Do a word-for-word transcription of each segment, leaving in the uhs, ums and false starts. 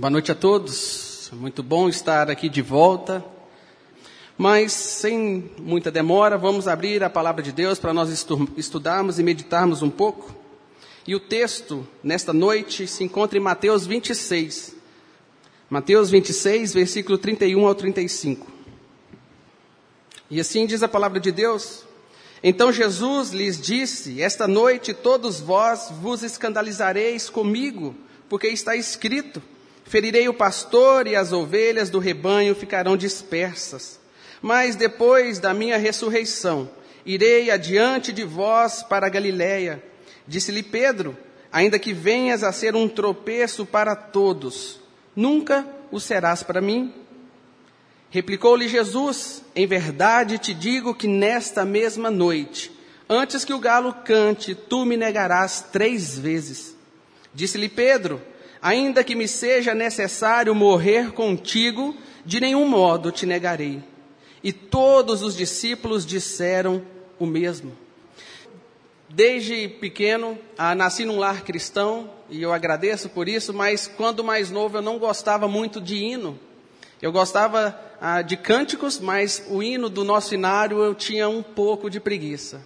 Boa noite a todos, muito bom estar aqui de volta, mas sem muita demora vamos abrir a palavra de Deus para nós estu- estudarmos e meditarmos um pouco, e o texto nesta noite se encontra em Mateus vinte e seis, Mateus vinte e seis, versículo trinta e um ao trinta e cinco, e assim diz a palavra de Deus: Então Jesus lhes disse, esta noite todos vós vos escandalizareis comigo, porque está escrito, ferirei o pastor e as ovelhas do rebanho ficarão dispersas. Mas depois da minha ressurreição, irei adiante de vós para a Galiléia. Disse-lhe Pedro, ainda que venhas a ser um tropeço para todos, nunca o serás para mim. Replicou-lhe Jesus, em verdade te digo que nesta mesma noite, antes que o galo cante, tu me negarás três vezes. Disse-lhe Pedro, ainda que me seja necessário morrer contigo, de nenhum modo te negarei. E todos os discípulos disseram o mesmo. Desde pequeno, ah, nasci num lar cristão, e eu agradeço por isso, mas quando mais novo eu não gostava muito de hino. Eu gostava ah, de cânticos, mas o hino do nosso inário eu tinha um pouco de preguiça.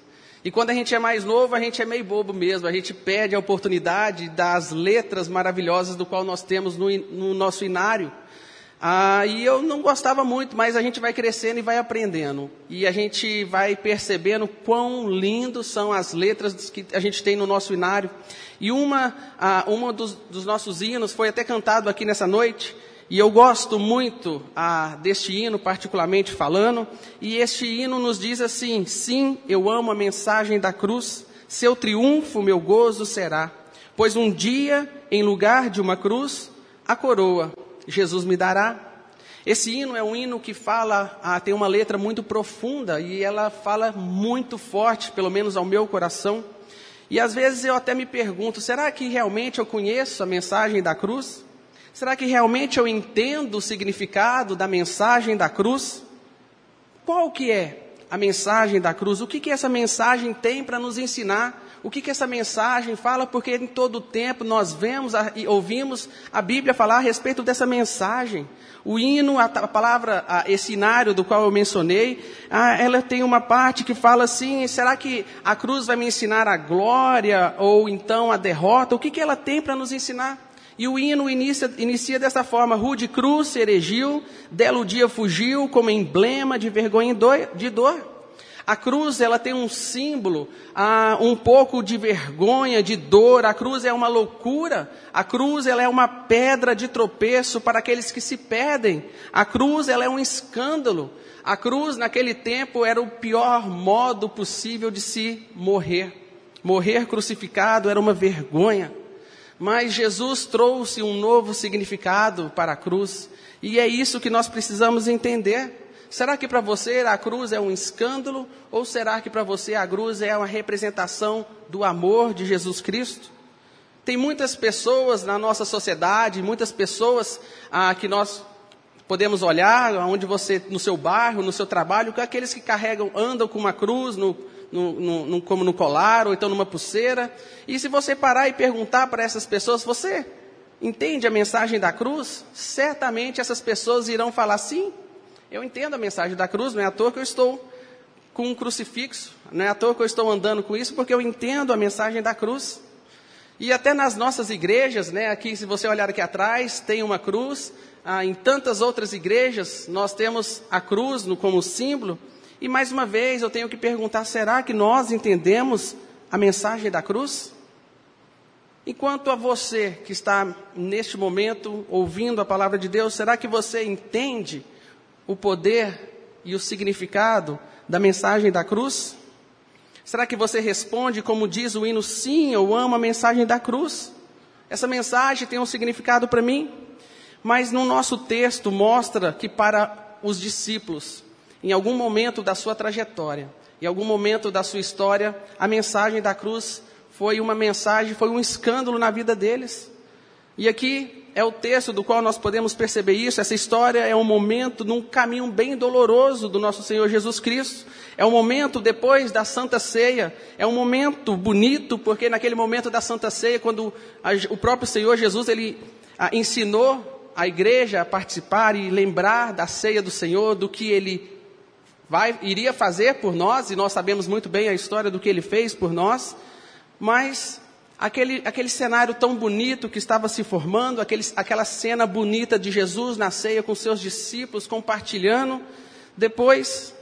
E quando a gente é mais novo, a gente é meio bobo mesmo, a gente perde a oportunidade das letras maravilhosas do qual nós temos no, no nosso inário. Ah, e eu não gostava muito, mas a gente vai crescendo e vai aprendendo. E a gente vai percebendo quão lindos são as letras que a gente tem no nosso inário. E uma, ah, uma dos, dos nossos hinos foi até cantado aqui nessa noite, e eu gosto muito ah, deste hino, particularmente falando, e este hino nos diz assim: Sim, eu amo a mensagem da cruz, seu triunfo, meu gozo será, pois um dia, em lugar de uma cruz, a coroa Jesus me dará. Esse hino é um hino que fala, ah, tem uma letra muito profunda, e ela fala muito forte, pelo menos ao meu coração, e às vezes eu até me pergunto, será que realmente eu conheço a mensagem da cruz? Será que realmente eu entendo o significado da mensagem da cruz? Qual que é a mensagem da cruz? O que que essa mensagem tem para nos ensinar? O que que essa mensagem fala? Porque em todo tempo nós vemos e ouvimos a Bíblia falar a respeito dessa mensagem. O hino, a palavra, esse inário do qual eu mencionei, ela tem uma parte que fala assim, será que a cruz vai me ensinar a glória ou então a derrota? O que que ela tem para nos ensinar? E o hino inicia, inicia desta forma, rude cruz se erigiu, dela o dia fugiu, como emblema de vergonha e de dor. A cruz, ela tem um símbolo, ah, um pouco de vergonha, de dor. A cruz é uma loucura. A cruz, ela é uma pedra de tropeço para aqueles que se perdem. A cruz, ela é um escândalo. A cruz, naquele tempo, era o pior modo possível de se morrer. Morrer crucificado era uma vergonha. Mas Jesus trouxe um novo significado para a cruz, e é isso que nós precisamos entender. Será que para você a cruz é um escândalo, ou será que para você a cruz é uma representação do amor de Jesus Cristo? Tem muitas pessoas na nossa sociedade, muitas pessoas ah, que nós podemos olhar, onde você, no seu bairro, no seu trabalho, aqueles que carregam, andam com uma cruz no No, no, no, como no colar, ou então numa pulseira. E se você parar e perguntar para essas pessoas, você entende a mensagem da cruz? Certamente essas pessoas irão falar, sim, eu entendo a mensagem da cruz, não é à toa que eu estou com um crucifixo, não é à toa que eu estou andando com isso, porque eu entendo a mensagem da cruz. E até nas nossas igrejas, né, aqui, se você olhar aqui atrás, tem uma cruz, ah, em tantas outras igrejas, nós temos a cruz no, como símbolo. E mais uma vez eu tenho que perguntar, será que nós entendemos a mensagem da cruz? Enquanto a você que está neste momento ouvindo a palavra de Deus, será que você entende o poder e o significado da mensagem da cruz? Será que você responde como diz o hino, sim, eu amo a mensagem da cruz? Essa mensagem tem um significado para mim? Mas no nosso texto mostra que para os discípulos, em algum momento da sua trajetória, em algum momento da sua história, a mensagem da cruz foi uma mensagem, foi um escândalo na vida deles. E aqui é o texto do qual nós podemos perceber isso. Essa história é um momento num caminho bem doloroso do nosso Senhor Jesus Cristo. É um momento depois da Santa Ceia, é um momento bonito, porque naquele momento da Santa Ceia, quando a, o próprio Senhor Jesus ele a, ensinou a igreja a participar e lembrar da ceia do Senhor, do que Ele vai, iria fazer por nós, e nós sabemos muito bem a história do que Ele fez por nós, mas aquele, aquele cenário tão bonito que estava se formando, aquele, aquela cena bonita de Jesus na ceia com seus discípulos, compartilhando, depois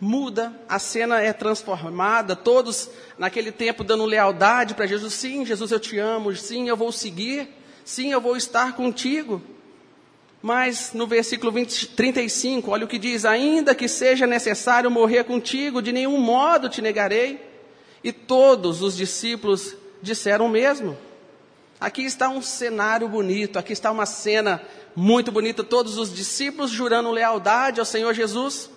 muda, a cena é transformada, todos naquele tempo dando lealdade para Jesus, sim, Jesus, eu te amo, sim, eu vou seguir, sim, eu vou estar contigo. Mas no versículo vinte, trinta e cinco, olha o que diz, ainda que seja necessário morrer contigo, de nenhum modo te negarei. E todos os discípulos disseram o mesmo. Aqui está um cenário bonito, aqui está uma cena muito bonita, todos os discípulos jurando lealdade ao Senhor Jesus,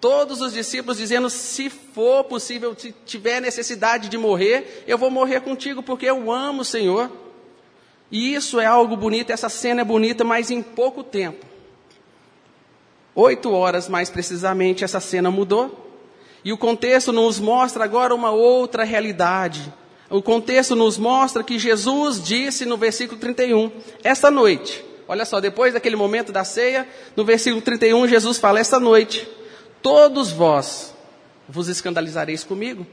todos os discípulos dizendo, se for possível, se tiver necessidade de morrer, eu vou morrer contigo, porque eu amo o Senhor. E isso é algo bonito, essa cena é bonita, mas em pouco tempo. Oito horas mais precisamente, essa cena mudou. E o contexto nos mostra agora uma outra realidade. O contexto nos mostra que Jesus disse no versículo trinta e um, esta noite, olha só, depois daquele momento da ceia, no versículo trinta e um, Jesus fala, esta noite, todos vós vos escandalizareis comigo.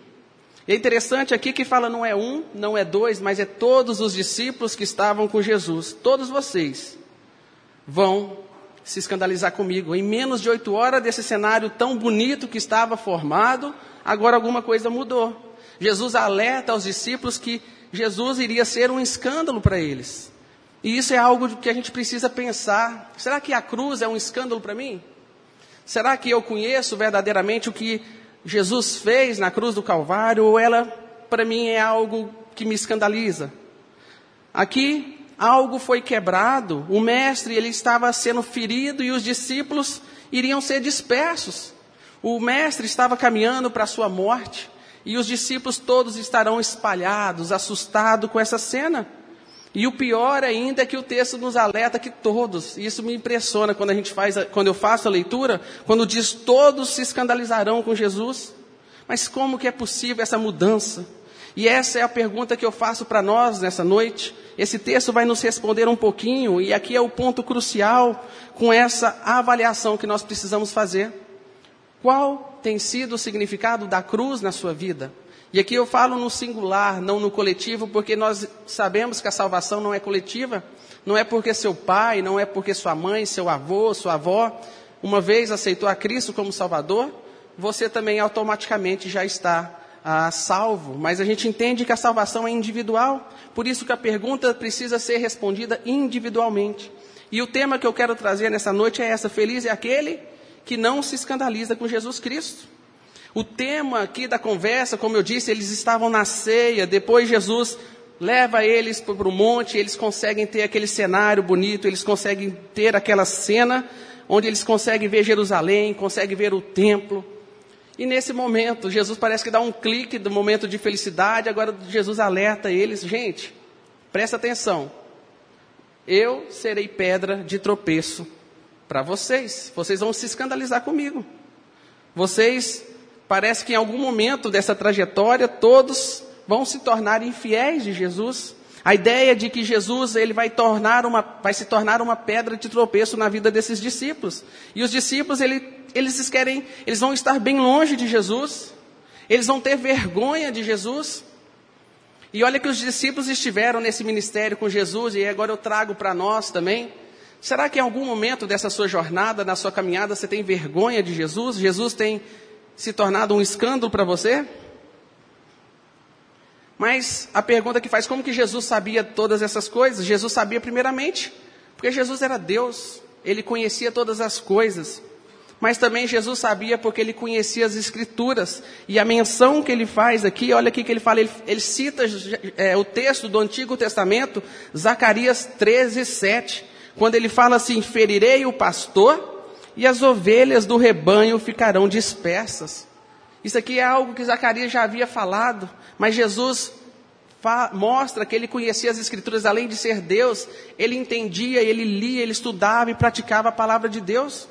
É interessante aqui que fala, não é um, não é dois, mas é todos os discípulos que estavam com Jesus. Todos vocês vão se escandalizar comigo. Em menos de oito horas desse cenário tão bonito que estava formado, agora alguma coisa mudou. Jesus alerta aos discípulos que Jesus iria ser um escândalo para eles. E isso é algo que a gente precisa pensar. Será que a cruz é um escândalo para mim? Será que eu conheço verdadeiramente o que Jesus fez na cruz do Calvário, ou ela, para mim, é algo que me escandaliza? Aqui, algo foi quebrado, o mestre, ele estava sendo ferido e os discípulos iriam ser dispersos. O mestre estava caminhando para a sua morte e os discípulos todos estarão espalhados, assustados com essa cena. E o pior ainda é que o texto nos alerta que todos, e isso me impressiona quando, a gente faz a, quando eu faço a leitura, quando diz todos se escandalizarão com Jesus. Mas como que é possível essa mudança? E essa é a pergunta que eu faço para nós nessa noite. Esse texto vai nos responder um pouquinho, e aqui é o ponto crucial com essa avaliação que nós precisamos fazer. Qual tem sido o significado da cruz na sua vida? E aqui eu falo no singular, não no coletivo, porque nós sabemos que a salvação não é coletiva. Não é porque seu pai, não é porque sua mãe, seu avô, sua avó, uma vez aceitou a Cristo como Salvador, você também automaticamente já está ah, salvo. Mas a gente entende que a salvação é individual, por isso que a pergunta precisa ser respondida individualmente. E o tema que eu quero trazer nessa noite é essa, feliz é aquele que não se escandaliza com Jesus Cristo. O tema aqui da conversa, como eu disse, eles estavam na ceia, depois Jesus leva eles para o monte, eles conseguem ter aquele cenário bonito, eles conseguem ter aquela cena onde eles conseguem ver Jerusalém, conseguem ver o templo. E nesse momento, Jesus parece que dá um clique do momento de felicidade, agora Jesus alerta eles, gente, presta atenção, eu serei pedra de tropeço para vocês, vocês vão se escandalizar comigo, vocês... Parece que em algum momento dessa trajetória, todos vão se tornar infiéis de Jesus. A ideia de que Jesus ele vai, tornar uma, vai se tornar uma pedra de tropeço na vida desses discípulos. E os discípulos, ele, eles, querem, eles vão estar bem longe de Jesus. Eles vão ter vergonha de Jesus. E olha que os discípulos estiveram nesse ministério com Jesus, e agora eu trago para nós também. Será que em algum momento dessa sua jornada, na sua caminhada, você tem vergonha de Jesus? Jesus tem... se tornado um escândalo para você? Mas a pergunta que faz, como que Jesus sabia todas essas coisas? Jesus sabia primeiramente, porque Jesus era Deus, ele conhecia todas as coisas, mas também Jesus sabia porque ele conhecia as Escrituras, e a menção que ele faz aqui, olha aqui que ele fala, ele, ele cita é, o texto do Antigo Testamento, Zacarias treze, sete, quando ele fala assim, ferirei o pastor, e as ovelhas do rebanho ficarão dispersas. Isso aqui é algo que Zacarias já havia falado, mas Jesus fa- mostra que ele conhecia as Escrituras, além de ser Deus, ele entendia, ele lia, ele estudava e praticava a palavra de Deus.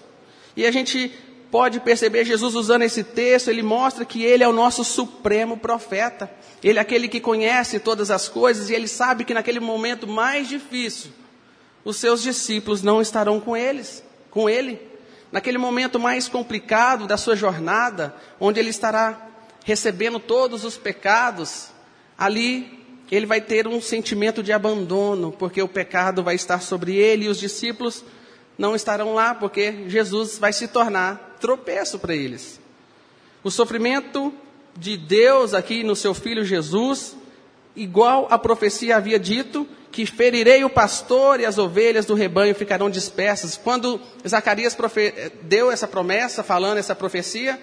E a gente pode perceber Jesus usando esse texto, ele mostra que ele é o nosso supremo profeta. Ele é aquele que conhece todas as coisas e ele sabe que naquele momento mais difícil, os seus discípulos não estarão com eles, com ele. Naquele momento mais complicado da sua jornada, onde ele estará recebendo todos os pecados, ali ele vai ter um sentimento de abandono, porque o pecado vai estar sobre ele e os discípulos não estarão lá, porque Jesus vai se tornar tropeço para eles. O sofrimento de Deus aqui no seu Filho Jesus, igual a profecia havia dito, que ferirei o pastor e as ovelhas do rebanho ficarão dispersas. Quando Zacarias profe- deu essa promessa, falando essa profecia,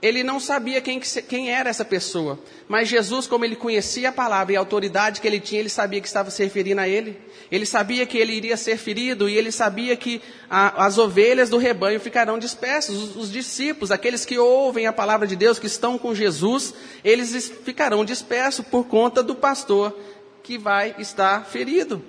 ele não sabia quem, quem era essa pessoa. Mas Jesus, como ele conhecia a palavra e a autoridade que ele tinha, ele sabia que estava se referindo a ele. Ele sabia que ele iria ser ferido e ele sabia que a, as ovelhas do rebanho ficarão dispersas. Os, os discípulos, aqueles que ouvem a palavra de Deus, que estão com Jesus, eles ficarão dispersos por conta do pastor que vai estar ferido.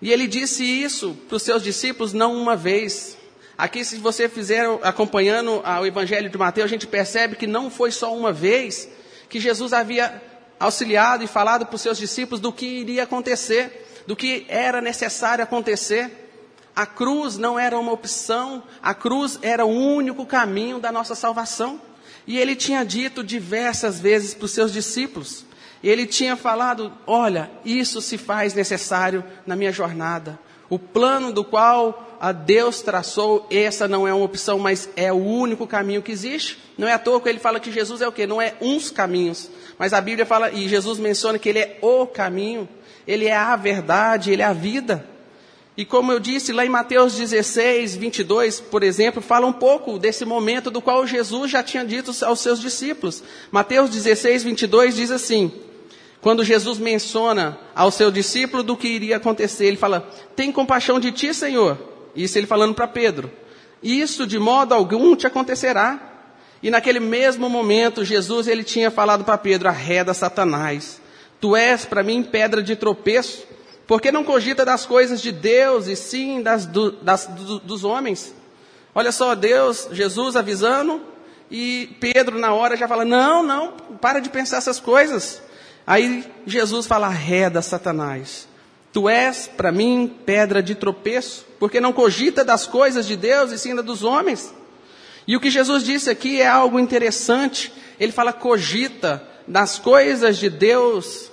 E ele disse isso para os seus discípulos não uma vez. Aqui, se você fizer acompanhando o Evangelho de Mateus, a gente percebe que não foi só uma vez que Jesus havia auxiliado e falado para os seus discípulos do que iria acontecer, do que era necessário acontecer. A cruz não era uma opção, a cruz era o único caminho da nossa salvação. E ele tinha dito diversas vezes para os seus discípulos, ele tinha falado, olha, isso se faz necessário na minha jornada. O plano do qual a Deus traçou, essa não é uma opção, mas é o único caminho que existe. Não é à toa que ele fala que Jesus é o quê? Não é uns caminhos. Mas a Bíblia fala, e Jesus menciona que ele é o caminho, ele é a verdade, ele é a vida. E como eu disse, lá em Mateus dezesseis, vinte e dois, por exemplo, fala um pouco desse momento do qual Jesus já tinha dito aos seus discípulos. Mateus dezesseis, vinte e dois diz assim, quando Jesus menciona ao seu discípulo do que iria acontecer, ele fala, tem compaixão de ti, Senhor. Isso ele falando para Pedro. Isso de modo algum te acontecerá. E naquele mesmo momento, Jesus ele tinha falado para Pedro, arreda Satanás. Tu és para mim pedra de tropeço, porque não cogita das coisas de Deus e sim das, do, das do, dos homens. Olha só, Deus, Jesus avisando, e Pedro na hora já fala, não, não, para de pensar essas coisas. Aí Jesus fala, arreda Satanás, tu és para mim pedra de tropeço, porque não cogita das coisas de Deus e sim dos homens. E o que Jesus disse aqui é algo interessante, ele fala cogita das coisas de Deus.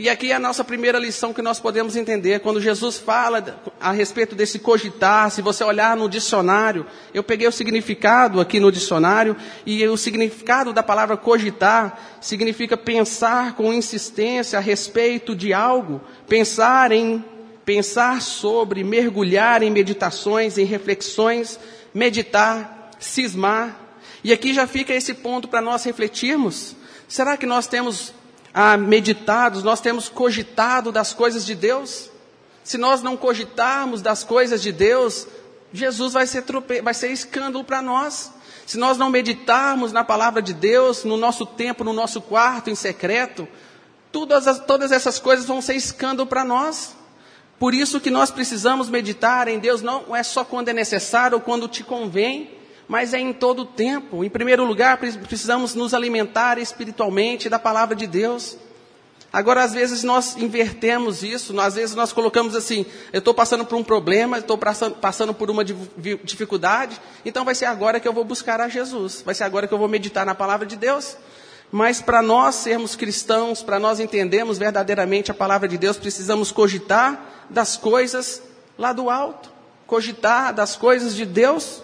E aqui é a nossa primeira lição que nós podemos entender, quando Jesus fala a respeito desse cogitar, se você olhar no dicionário, eu peguei o significado aqui no dicionário, e o significado da palavra cogitar significa pensar com insistência a respeito de algo, pensar em, pensar sobre, mergulhar em meditações, em reflexões, meditar, cismar. E aqui já fica esse ponto para nós refletirmos, será que nós temos Ah, meditados, nós temos cogitado das coisas de Deus? Se nós não cogitarmos das coisas de Deus, Jesus vai ser, trope... vai ser escândalo para nós. Se nós não meditarmos na palavra de Deus, no nosso tempo, no nosso quarto, em secreto, todas, as, todas essas coisas vão ser escândalo para nós. Por isso que nós precisamos meditar em Deus, não é só quando é necessário ou quando te convém, mas é em todo o tempo. Em primeiro lugar, precisamos nos alimentar espiritualmente da palavra de Deus. Agora, às vezes nós invertemos isso, às vezes nós colocamos assim, eu estou passando por um problema, estou passando por uma dificuldade, então vai ser agora que eu vou buscar a Jesus, vai ser agora que eu vou meditar na palavra de Deus. Mas para nós sermos cristãos, para nós entendermos verdadeiramente a palavra de Deus, precisamos cogitar das coisas lá do alto, cogitar das coisas de Deus.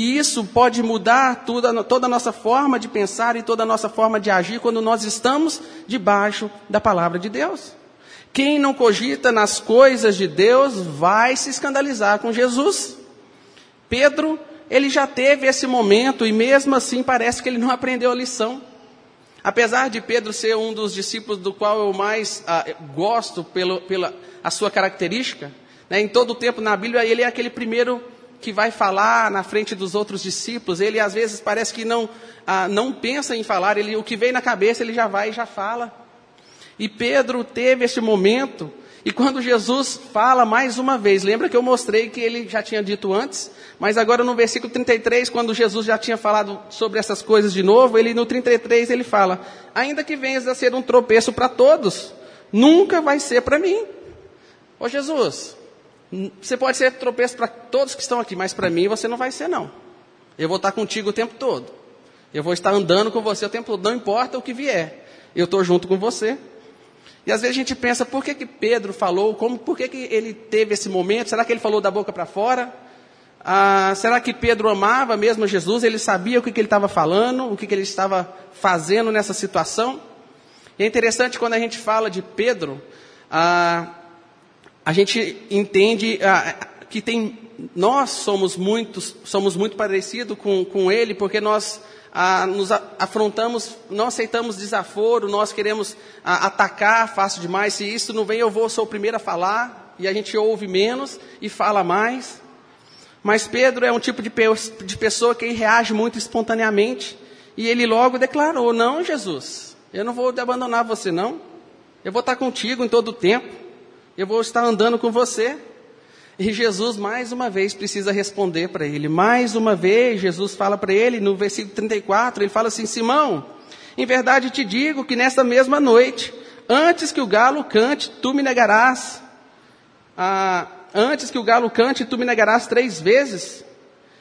E isso pode mudar toda, toda a nossa forma de pensar e toda a nossa forma de agir quando nós estamos debaixo da palavra de Deus. Quem não cogita nas coisas de Deus vai se escandalizar com Jesus. Pedro, ele já teve esse momento e mesmo assim parece que ele não aprendeu a lição. Apesar de Pedro ser um dos discípulos do qual eu mais ah, gosto pelo, pela a sua característica, né, em todo o tempo na Bíblia ele é aquele primeiro que vai falar na frente dos outros discípulos, ele às vezes parece que não, ah, não pensa em falar, ele, o que vem na cabeça ele já vai e já fala. E Pedro teve este momento, e quando Jesus fala mais uma vez, lembra que eu mostrei que ele já tinha dito antes, mas agora no versículo trinta e três, quando Jesus já tinha falado sobre essas coisas de novo, ele no trinta e três ele fala, ainda que venhas a ser um tropeço para todos, nunca vai ser para mim. Ô Jesus, Você pode ser tropeço para todos que estão aqui, mas para mim você não vai ser, não. Eu vou estar contigo o tempo todo. Eu vou estar andando com você o tempo todo, não importa o que vier. Eu estou junto com você. E às vezes a gente pensa, por que que Pedro falou, como, por que que ele teve esse momento? Será que ele falou da boca para fora? Ah, será que Pedro amava mesmo Jesus? Ele sabia o que que ele estava falando, o que que ele estava fazendo nessa situação? E é interessante quando a gente fala de Pedro, ah, a gente entende ah, que tem, nós somos, muitos, somos muito parecidos com, com ele, porque nós ah, nos afrontamos, não aceitamos desaforo, nós queremos ah, atacar, faço demais, se isso não vem eu vou, sou o primeiro a falar, e a gente ouve menos e fala mais. Mas Pedro é um tipo de, pe- de pessoa que reage muito espontaneamente, e ele logo declarou, não Jesus, eu não vou abandonar você não, eu vou estar contigo em todo o tempo, eu vou estar andando com você. E Jesus mais uma vez precisa responder para ele, mais uma vez Jesus fala para ele, no versículo trinta e quatro, ele fala assim, Simão, em verdade te digo que nesta mesma noite, antes que o galo cante, tu me negarás, ah, antes que o galo cante, tu me negarás três vezes,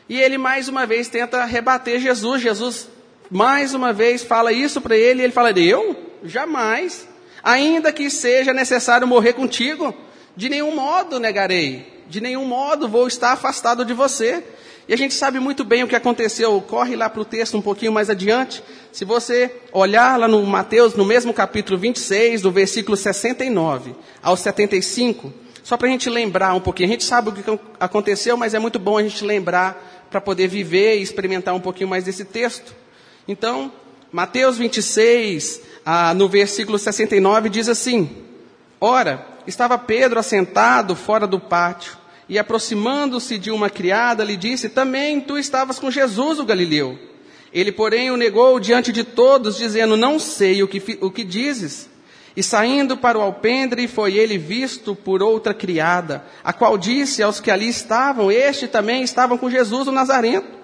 e ele mais uma vez tenta rebater Jesus, Jesus mais uma vez fala isso para ele, e ele fala, eu? Jamais, ainda que seja necessário morrer contigo, de nenhum modo negarei. De nenhum modo vou estar afastado de você. E a gente sabe muito bem o que aconteceu. Corre lá para o texto um pouquinho mais adiante. Se você olhar lá no Mateus, no mesmo capítulo vinte e seis, do versículo sessenta e nove ao setenta e cinco, só para a gente lembrar um pouquinho. A gente sabe o que aconteceu, mas é muito bom a gente lembrar para poder viver e experimentar um pouquinho mais desse texto. Então, Mateus vinte e seis, ah, no versículo sessenta e nove, diz assim, ora, estava Pedro assentado fora do pátio, e aproximando-se de uma criada, lhe disse, também tu estavas com Jesus, o Galileu. Ele, porém, o negou diante de todos, dizendo, não sei o que, o que dizes. E saindo para o alpendre, foi ele visto por outra criada, a qual disse aos que ali estavam, este também estavam com Jesus, o Nazareno.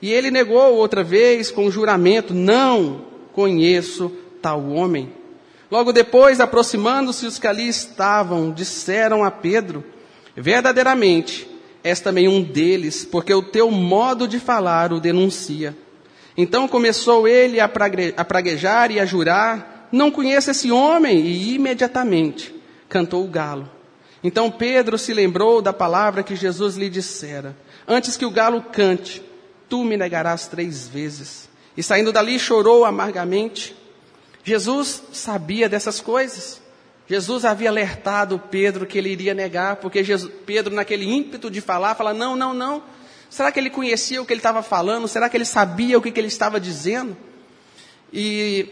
E ele negou outra vez com juramento, não conheço tal homem. Logo depois, aproximando-se os que ali estavam, disseram a Pedro, verdadeiramente, és também um deles, porque o teu modo de falar o denuncia. Então começou ele a praguejar e a jurar, não conheço esse homem, e imediatamente cantou o galo. Então Pedro se lembrou da palavra que Jesus lhe dissera, antes que o galo cante, tu me negarás três vezes. E saindo dali chorou amargamente. Jesus sabia dessas coisas. Jesus havia alertado Pedro que ele iria negar, porque Jesus, Pedro, naquele ímpeto de falar, fala, não, não, não. Será que ele conhecia o que ele estava falando? Será que ele sabia o que, que ele estava dizendo? E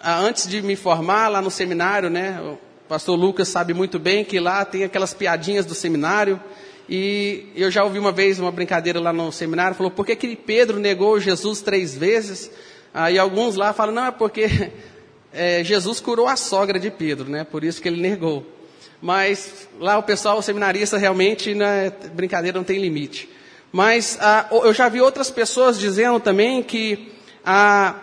ah, antes de me formar lá no seminário, né, o pastor Lucas sabe muito bem que lá tem aquelas piadinhas do seminário, e eu já ouvi uma vez uma brincadeira lá no seminário, falou, por que, que Pedro negou Jesus três vezes? Aí ah, alguns lá falam, não, é porque... É, Jesus curou a sogra de Pedro, né? Por isso que ele negou. Mas lá o pessoal, o seminarista, realmente, né, brincadeira não tem limite. Mas ah, eu já vi outras pessoas dizendo também que ah,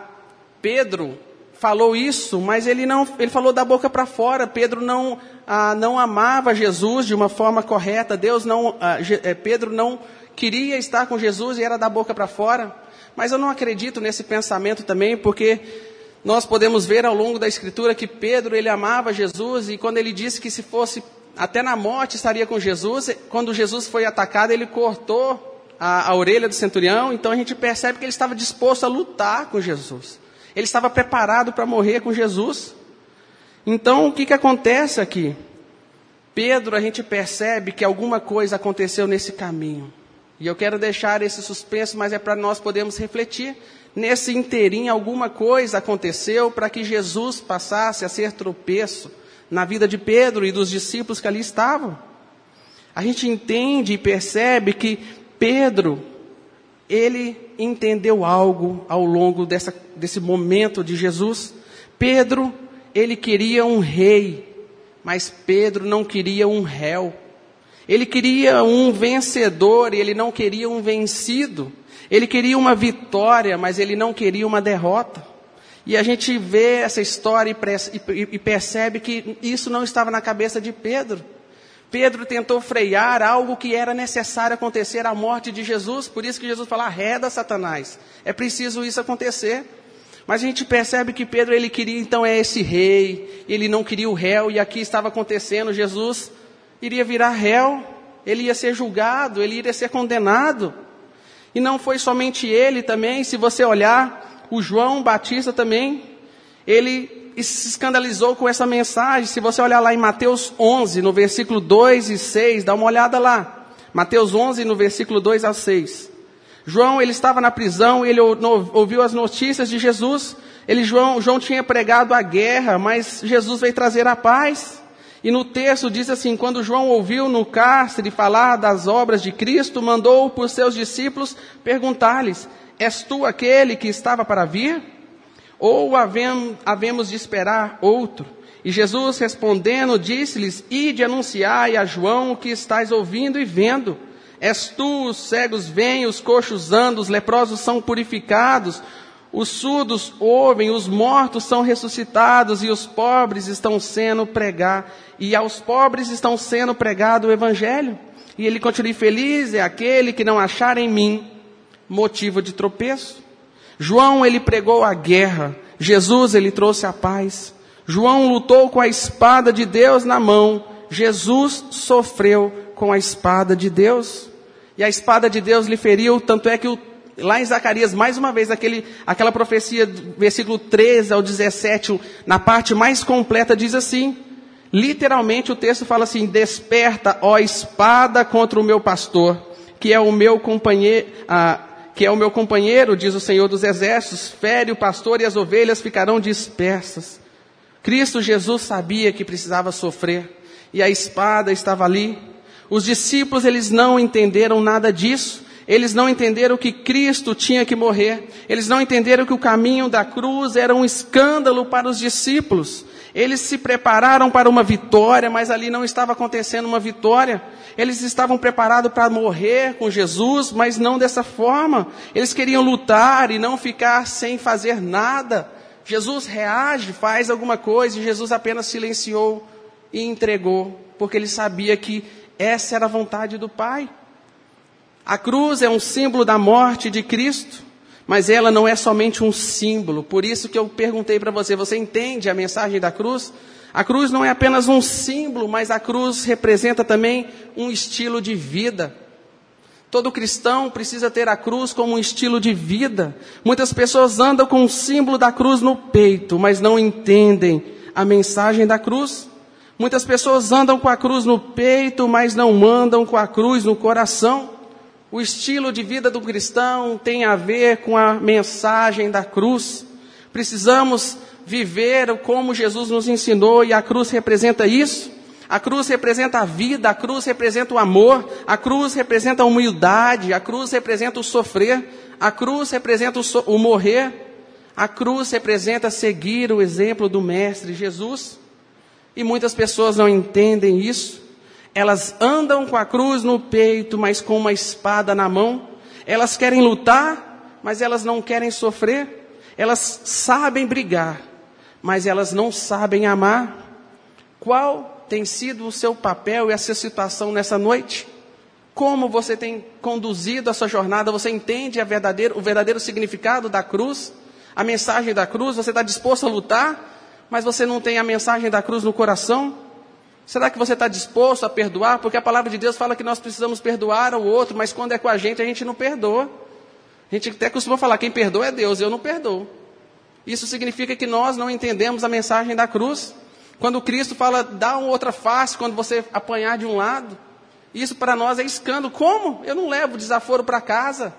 Pedro falou isso, mas ele não, ele falou da boca para fora. Pedro não, ah, não amava Jesus de uma forma correta. Deus não, ah, Pedro não queria estar com Jesus e era da boca para fora. Mas eu não acredito nesse pensamento também, porque nós podemos ver ao longo da Escritura que Pedro, ele amava Jesus, e quando ele disse que se fosse até na morte estaria com Jesus, quando Jesus foi atacado, ele cortou a, a orelha do centurião, então a gente percebe que ele estava disposto a lutar com Jesus. Ele estava preparado para morrer com Jesus. Então, o que, que acontece aqui? Pedro, a gente percebe que alguma coisa aconteceu nesse caminho. E eu quero deixar esse suspenso, mas é para nós podermos refletir. Nesse inteirinho, alguma coisa aconteceu para que Jesus passasse a ser tropeço na vida de Pedro e dos discípulos que ali estavam. A gente entende e percebe que Pedro, ele entendeu algo ao longo dessa, desse momento de Jesus. Pedro, ele queria um rei, mas Pedro não queria um réu. Ele queria um vencedor e ele não queria um vencido. Ele queria uma vitória, mas ele não queria uma derrota. E a gente vê essa história e percebe que isso não estava na cabeça de Pedro. Pedro tentou frear algo que era necessário acontecer, a morte de Jesus. Por isso que Jesus fala, arreda, Satanás. É preciso isso acontecer. Mas a gente percebe que Pedro, ele queria, então, é esse rei. Ele não queria o réu, e aqui estava acontecendo. Jesus iria virar réu, ele ia ser julgado, ele iria ser condenado. E não foi somente ele também. Se você olhar, o João Batista também, ele... e se escandalizou com essa mensagem. Se você olhar lá em Mateus onze, no versículo dois e seis, dá uma olhada lá. Mateus onze, no versículo dois ao seis. João, ele estava na prisão, ele ouviu as notícias de Jesus. Ele, João, João tinha pregado a guerra, mas Jesus veio trazer a paz. E no texto diz assim, quando João ouviu no cárcere falar das obras de Cristo, mandou por seus discípulos perguntar-lhes, és tu aquele que estava para vir? Ou havemos de esperar outro? E Jesus respondendo, disse-lhes, ide anunciai a João o que estáis ouvindo e vendo. És tu, os cegos veem, os coxos andam, os leprosos são purificados, os surdos ouvem, os mortos são ressuscitados, e os pobres estão sendo pregar, e aos pobres estão sendo pregado o Evangelho. E ele continua, feliz é aquele que não achar em mim motivo de tropeço. João, ele pregou a guerra. Jesus, ele trouxe a paz. João lutou com a espada de Deus na mão. Jesus sofreu com a espada de Deus. E a espada de Deus lhe feriu, tanto é que o, lá em Zacarias, mais uma vez, aquele, aquela profecia, versículo treze ao dezessete, na parte mais completa, diz assim, literalmente o texto fala assim, desperta, ó espada, contra o meu pastor, que é o meu companheiro... Ah, que é o meu companheiro, diz o Senhor dos Exércitos, fere o pastor e as ovelhas ficarão dispersas. Cristo Jesus sabia que precisava sofrer, e a espada estava ali. Os discípulos, eles não entenderam nada disso, eles não entenderam que Cristo tinha que morrer, eles não entenderam que o caminho da cruz era um escândalo para os discípulos. Eles se prepararam para uma vitória, mas ali não estava acontecendo uma vitória. Eles estavam preparados para morrer com Jesus, mas não dessa forma. Eles queriam lutar e não ficar sem fazer nada. Jesus reage, faz alguma coisa, e Jesus apenas silenciou e entregou, porque ele sabia que essa era a vontade do Pai. A cruz é um símbolo da morte de Cristo, mas ela não é somente um símbolo. Por isso que eu perguntei para você, você entende a mensagem da cruz? A cruz não é apenas um símbolo, mas a cruz representa também um estilo de vida. Todo cristão precisa ter a cruz como um estilo de vida. Muitas pessoas andam com o símbolo da cruz no peito, mas não entendem a mensagem da cruz. Muitas pessoas andam com a cruz no peito, mas não andam com a cruz no coração. O estilo de vida do cristão tem a ver com a mensagem da cruz. Precisamos viver como Jesus nos ensinou, e a cruz representa isso. A cruz representa a vida, a cruz representa o amor, a cruz representa a humildade, a cruz representa o sofrer, a cruz representa o, so- o morrer, a cruz representa seguir o exemplo do Mestre Jesus. E muitas pessoas não entendem isso. Elas andam com a cruz no peito, mas com uma espada na mão. Elas querem lutar, mas elas não querem sofrer. Elas sabem brigar, mas elas não sabem amar. Qual tem sido o seu papel e a sua situação nessa noite? Como você tem conduzido a sua jornada? Você entende a verdadeiro, o verdadeiro significado da cruz? A mensagem da cruz? Você está disposto a lutar, mas você não tem a mensagem da cruz no coração? Será que você está disposto a perdoar? Porque a palavra de Deus fala que nós precisamos perdoar ao outro, mas quando é com a gente, a gente não perdoa. A gente até costuma falar, quem perdoa é Deus, eu não perdoo. Isso significa que nós não entendemos a mensagem da cruz. Quando Cristo fala, dá uma outra face quando você apanhar de um lado, isso para nós é escândalo. Como? Eu não levo desaforo para casa.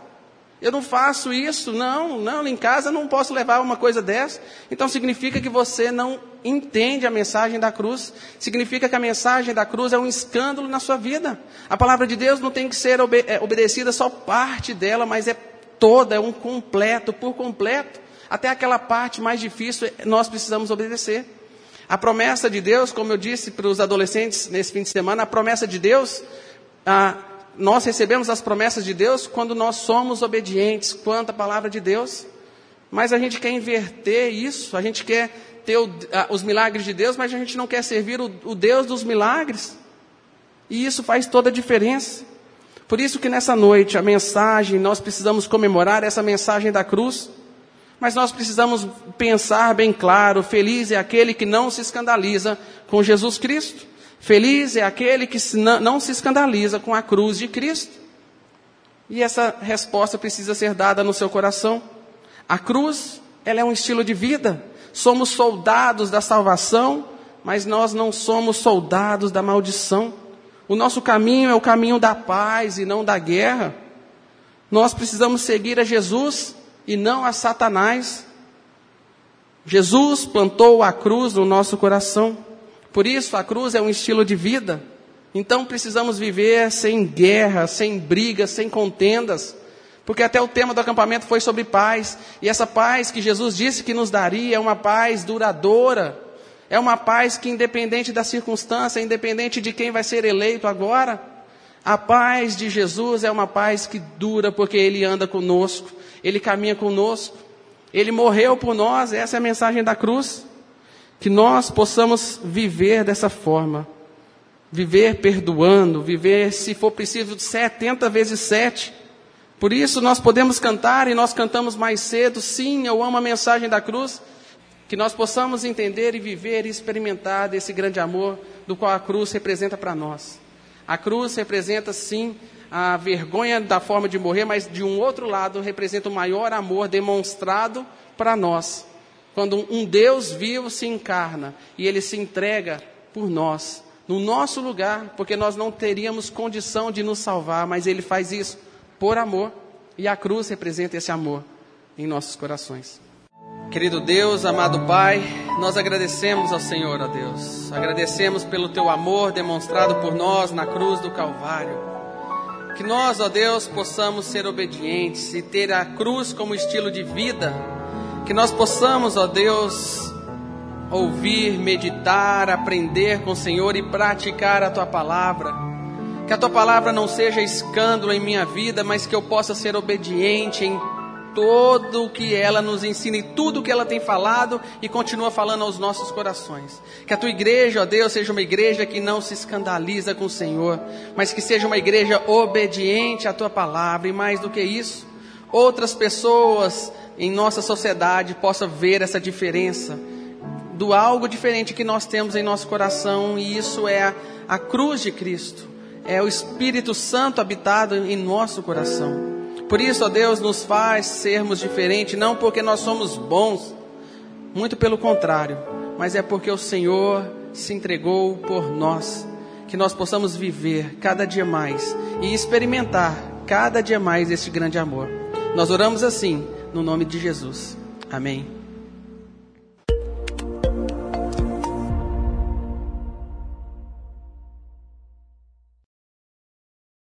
Eu não faço isso, não, não, em casa não posso levar uma coisa dessa. Então significa que você não entende a mensagem da cruz. Significa que a mensagem da cruz é um escândalo na sua vida. A palavra de Deus não tem que ser obede- obedecida só parte dela, mas é toda, é um completo, por completo. Até aquela parte mais difícil nós precisamos obedecer. A promessa de Deus, como eu disse para os adolescentes nesse fim de semana, a promessa de Deus... Ah, nós recebemos as promessas de Deus quando nós somos obedientes quanto à palavra de Deus. Mas a gente quer inverter isso, a gente quer ter o, a, os milagres de Deus, mas a gente não quer servir o, o Deus dos milagres. E isso faz toda a diferença. Por isso que nessa noite a mensagem, nós precisamos comemorar essa mensagem da cruz. Mas nós precisamos pensar bem claro: feliz é aquele que não se escandaliza com Jesus Cristo. Feliz é aquele que não se escandaliza com a cruz de Cristo. E essa resposta precisa ser dada no seu coração. A cruz, ela é um estilo de vida. Somos soldados da salvação, mas nós não somos soldados da maldição. O nosso caminho é o caminho da paz e não da guerra. Nós precisamos seguir a Jesus e não a Satanás. Jesus plantou a cruz no nosso coração. Por isso, a cruz é um estilo de vida. Então, precisamos viver sem guerra, sem brigas, sem contendas. Porque até o tema do acampamento foi sobre paz. E essa paz que Jesus disse que nos daria é uma paz duradoura. É uma paz que, independente da circunstância, independente de quem vai ser eleito agora, a paz de Jesus é uma paz que dura, porque Ele anda conosco, Ele caminha conosco, Ele morreu por nós. Essa é a mensagem da cruz. Que nós possamos viver dessa forma. Viver perdoando, viver, se for preciso, setenta vezes sete. Por isso nós podemos cantar, e nós cantamos mais cedo: sim, eu amo a mensagem da cruz. Que nós possamos entender e viver e experimentar desse grande amor do qual a cruz representa para nós. A cruz representa, sim, a vergonha da forma de morrer, mas de um outro lado representa o maior amor demonstrado para nós. Quando um Deus vivo se encarna e Ele se entrega por nós, no nosso lugar, porque nós não teríamos condição de nos salvar, mas Ele faz isso por amor, e a cruz representa esse amor em nossos corações. Querido Deus, amado Pai, nós agradecemos ao Senhor, ó Deus. Agradecemos pelo Teu amor demonstrado por nós na cruz do Calvário. Que nós, ó Deus, possamos ser obedientes e ter a cruz como estilo de vida. Que nós possamos, ó Deus, ouvir, meditar, aprender com o Senhor e praticar a Tua palavra. Que a Tua palavra não seja escândalo em minha vida, mas que eu possa ser obediente em todo o que ela nos ensina e tudo o que ela tem falado e continua falando aos nossos corações. Que a Tua igreja, ó Deus, seja uma igreja que não se escandaliza com o Senhor, mas que seja uma igreja obediente à Tua palavra. E mais do que isso, outras pessoas em nossa sociedade possam ver essa diferença do algo diferente que nós temos em nosso coração, e isso é a, a cruz de Cristo, é o Espírito Santo habitado em nosso coração. Por isso, ó Deus, nos faz sermos diferentes, não porque nós somos bons, muito pelo contrário, mas é porque o Senhor se entregou por nós. Que nós possamos viver cada dia mais e experimentar cada dia mais este grande amor. Nós oramos assim, no nome de Jesus. Amém.